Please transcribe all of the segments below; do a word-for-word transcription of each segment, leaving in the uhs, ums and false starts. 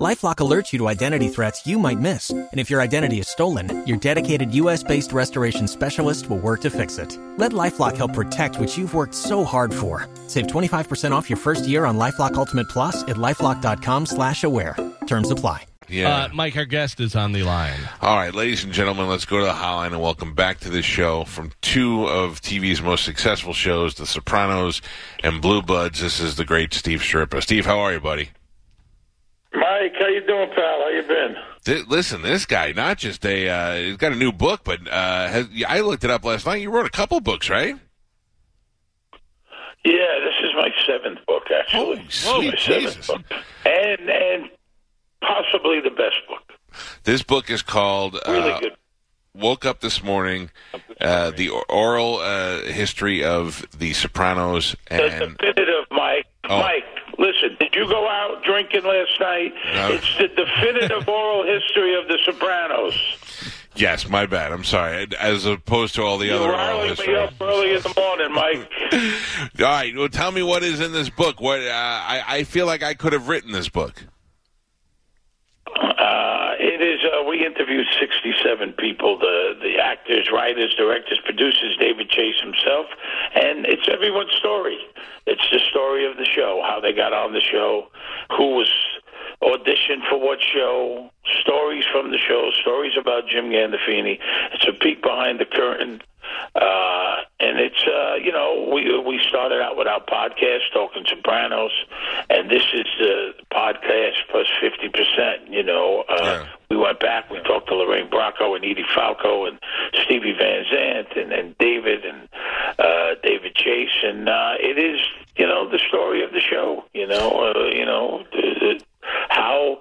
LifeLock alerts you to identity threats you might miss. And if your identity is stolen, your dedicated U S based restoration specialist will work to fix it. Let LifeLock help protect what you've worked so hard for. Save twenty-five percent off your first year on LifeLock Ultimate Plus at LifeLock.com slash aware. Terms apply. Yeah. Uh, Mike, our guest is on the line. All right, ladies and gentlemen, let's go to the hotline and welcome back to this show from two of T V's most successful shows, The Sopranos and Blue Bloods. This is the great Steve Schirripa. Steve, how are you, buddy? Mike, how you doing, pal? How you been? Th- listen, this guy, not just a, uh, he's got a new book, but uh, has, I looked it up last night. You wrote a couple books, right? Yeah, this is my seventh book, actually. Holy sweet Jesus. Book. And, and possibly the best book. This book is called really uh, good. Woke Up This Morning, uh, The Oral uh, History of The Sopranos. And the definitive, Mike. Oh. Mike. Listen, did you go out drinking last night? No. It's the definitive oral history of The Sopranos. Yes, my bad. I'm sorry. As opposed to all the you other oral history. You were up early in the morning, Mike. All right. Well, tell me what is in this book. What uh, I, I feel like I could have written this book. Uh, it is. Uh, we interviewed sixty-seven people, the, the actors, writers, directors, producers, David Chase himself, and it's everyone's story. It's the story of the show, how they got on the show, who was auditioned for what show, stories from the show, stories about Jim Gandolfini. It's a peek behind the curtain. Uh, and it's, uh, you know, we we started out with our podcast, Talking Sopranos, and this is the podcast plus fifty percent, you know. Uh, yeah. We went back, we yeah. talked to Lorraine Bracco and Edie Falco and Stevie Van Zandt and, and David and uh, David Chase, and uh, it is, you know, the story of the show, you know, uh, you know, the, the, how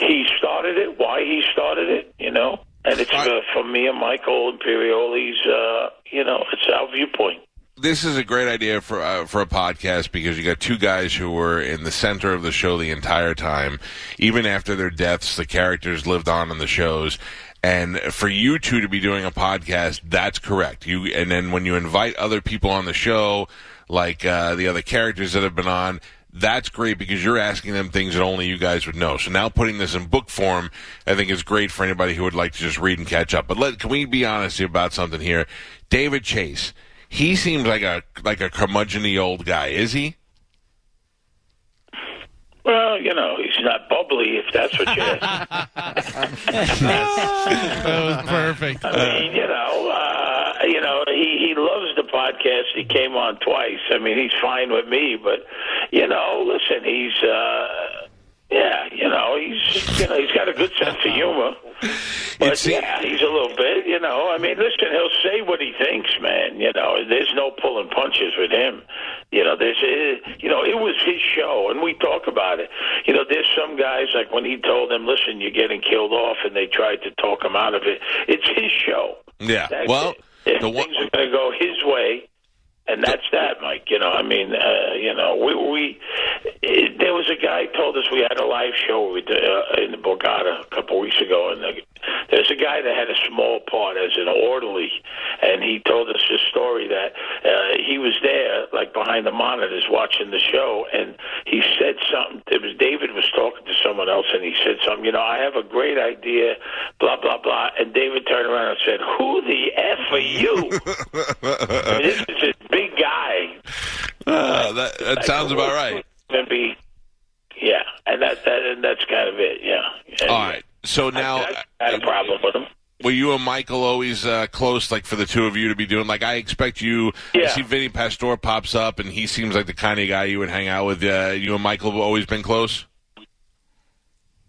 he started it, why he started it, you know. And it's uh, for me and Michael Imperioli's, uh, you know, it's our viewpoint. This is a great idea for uh, for a podcast because you got two guys who were in the center of the show the entire time. Even after their deaths, the characters lived on in the shows. And for you two to be doing a podcast, that's correct. You and then when you invite other people on the show, like uh, the other characters that have been on, that's great because you're asking them things that only you guys would know. So now putting this in book form, I think is great for anybody who would like to just read and catch up. But let, can we be honest about something here? David Chase, he seems like a like a curmudgeon-y old guy, is he? Well, you know, he's not bubbly, if that's what you're asking. That was perfect. I mean, you know, uh, you know, he, he loves the podcast. He came on twice. I mean, he's fine with me, but, you know, listen, he's, uh, yeah, you know, he's, you know, he's got a good sense of humor. But, it's, yeah, he's a little bit, you know. I mean, listen, he'll say what he thinks, man. You know, there's no pulling punches with him. You know, there's, you know, it was his show, and we talk about it. You know, there's some guys, like when he told them, listen, you're getting killed off, and they tried to talk him out of it. It's his show. Yeah, that's well. It. The one- things are going to go his way. And that's that, Mike. You know, I mean, uh, you know, we, we it, there was a guy told us we had a live show with, uh, in the Borgata a couple weeks ago, and the, there's a guy that had a small part as an orderly, and he told us his story that uh, he was there, like behind the monitors, watching the show, and he said something. It was David was talking to someone else, and he said something. You know, I have a great idea, blah blah blah. And David turned around and said, "Who the f are you?" This is his big guy. Uh, that that like, sounds about right. Be, yeah, and that, that and that's kind of it. Yeah. And, all right. So now, I, I had a problem with him. Were you and Michael always uh, close? Like for the two of you to be doing? Like I expect you. Yeah. I see Vinny Pastore pops up, and he seems like the kind of guy you would hang out with. Uh, you and Michael have always been close.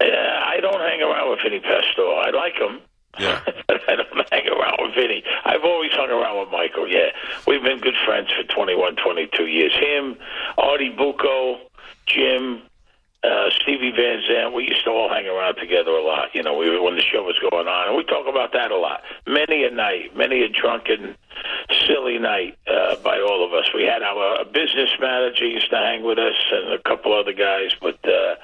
Uh, I don't hang around with Vinny Pastore. I like him. Yeah. I don't hang around with Vinny. I've always hung around with Michael, yeah. We've been good friends for twenty-one, twenty-two years. Him, Artie Bucco, Jim, uh, Stevie Van Zandt, we used to all hang around together a lot, you know, we were, when the show was going on. And we talk about that a lot. Many a night, many a drunken, silly night uh, by all of us. We had our business manager used to hang with us and a couple other guys, but, uh,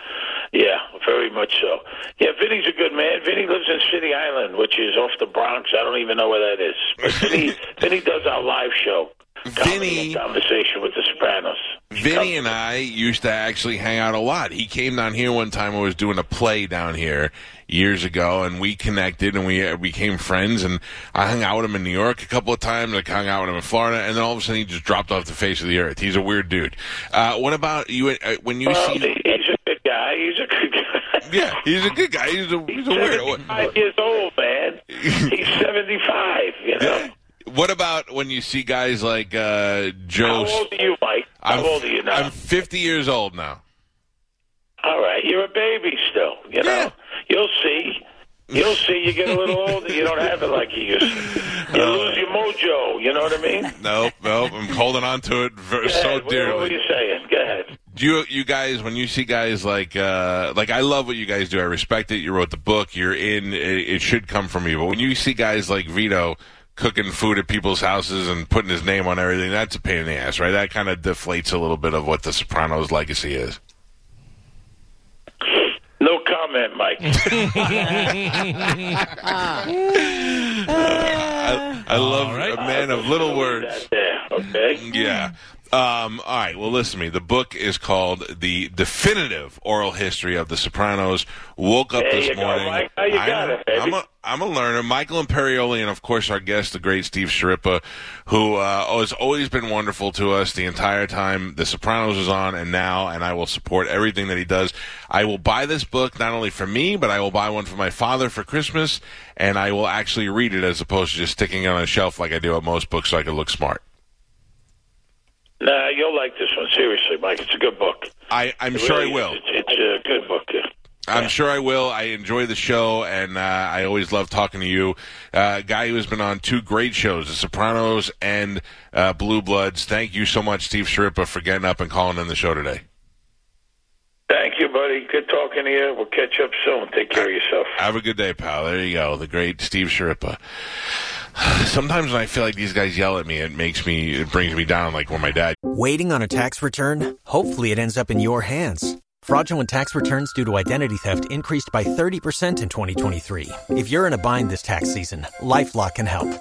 Yeah, very much so. Yeah, Vinny's a good man. Vinny lives in City Island, which is off the Bronx. I don't even know where that is. But Vinny, Vinny does our live show, Vinny, Conversation with the Sopranos. Vinny and I used to actually hang out a lot. He came down here one time. I was doing a play down here years ago, and we connected, and we became friends, and I hung out with him in New York a couple of times. I hung out with him in Florida, and then all of a sudden he just dropped off the face of the earth. He's a weird dude. Uh, what about you? Uh, when you well, see... He's a good guy. He's a good guy. Yeah, he's a good guy. He's a, he's he's a weirdo. He's seventy-five years old, man. He's seventy-five, you know? What about when you see guys like uh, Joe? How old are you, Mike? How I'm, old are you now? I'm fifty years old now. All right, you're a baby still. You know, yeah. You'll see. You'll see. You get a little older. You don't have it like you used to. You uh, lose your mojo. You know what I mean? No, no. I'm holding on to it very, so dearly. What, what were you saying? Go ahead. Do you, you guys, when you see guys like, uh, like I love what you guys do. I respect it. You wrote the book. You're in. It, it should come from you. But when you see guys like Vito cooking food at people's houses and putting his name on everything, that's a pain in the ass, right? That kind of deflates a little bit of what The Sopranos legacy is. No comment, Mike. uh, I, I love right. a man of little words. Okay. Yeah. Um, all right, well, listen to me. The book is called The Definitive Oral History of The Sopranos. Woke up there this you morning. Go, Mike. Now you I'm, got it, baby. I'm, a, I'm a learner. Michael Imperioli and, of course, our guest, the great Steve Schirripa, who uh, has always been wonderful to us the entire time The Sopranos is on and now, and I will support everything that he does. I will buy this book not only for me, but I will buy one for my father for Christmas, and I will actually read it as opposed to just sticking it on a shelf like I do at most books so I can look smart. Nah, you'll like this one. Seriously, Mike, it's a good book. I, I'm it sure really I will. It's, it's a good book. Yeah. I'm sure I will. I enjoy the show, and uh, I always love talking to you. Uh, guy who has been on two great shows, The Sopranos and uh, Blue Bloods. Thank you so much, Steve Schirripa, for getting up and calling in the show today. Thank you, buddy. Good talking to you. We'll catch up soon. Take care of yourself. Have a good day, pal. There you go. The great Steve Schirripa. Sometimes when I feel like these guys yell at me, it makes me, it brings me down like when my dad. Waiting on a tax return? Hopefully it ends up in your hands. Fraudulent tax returns due to identity theft increased by thirty percent in twenty twenty-three. If you're in a bind this tax season, LifeLock can help.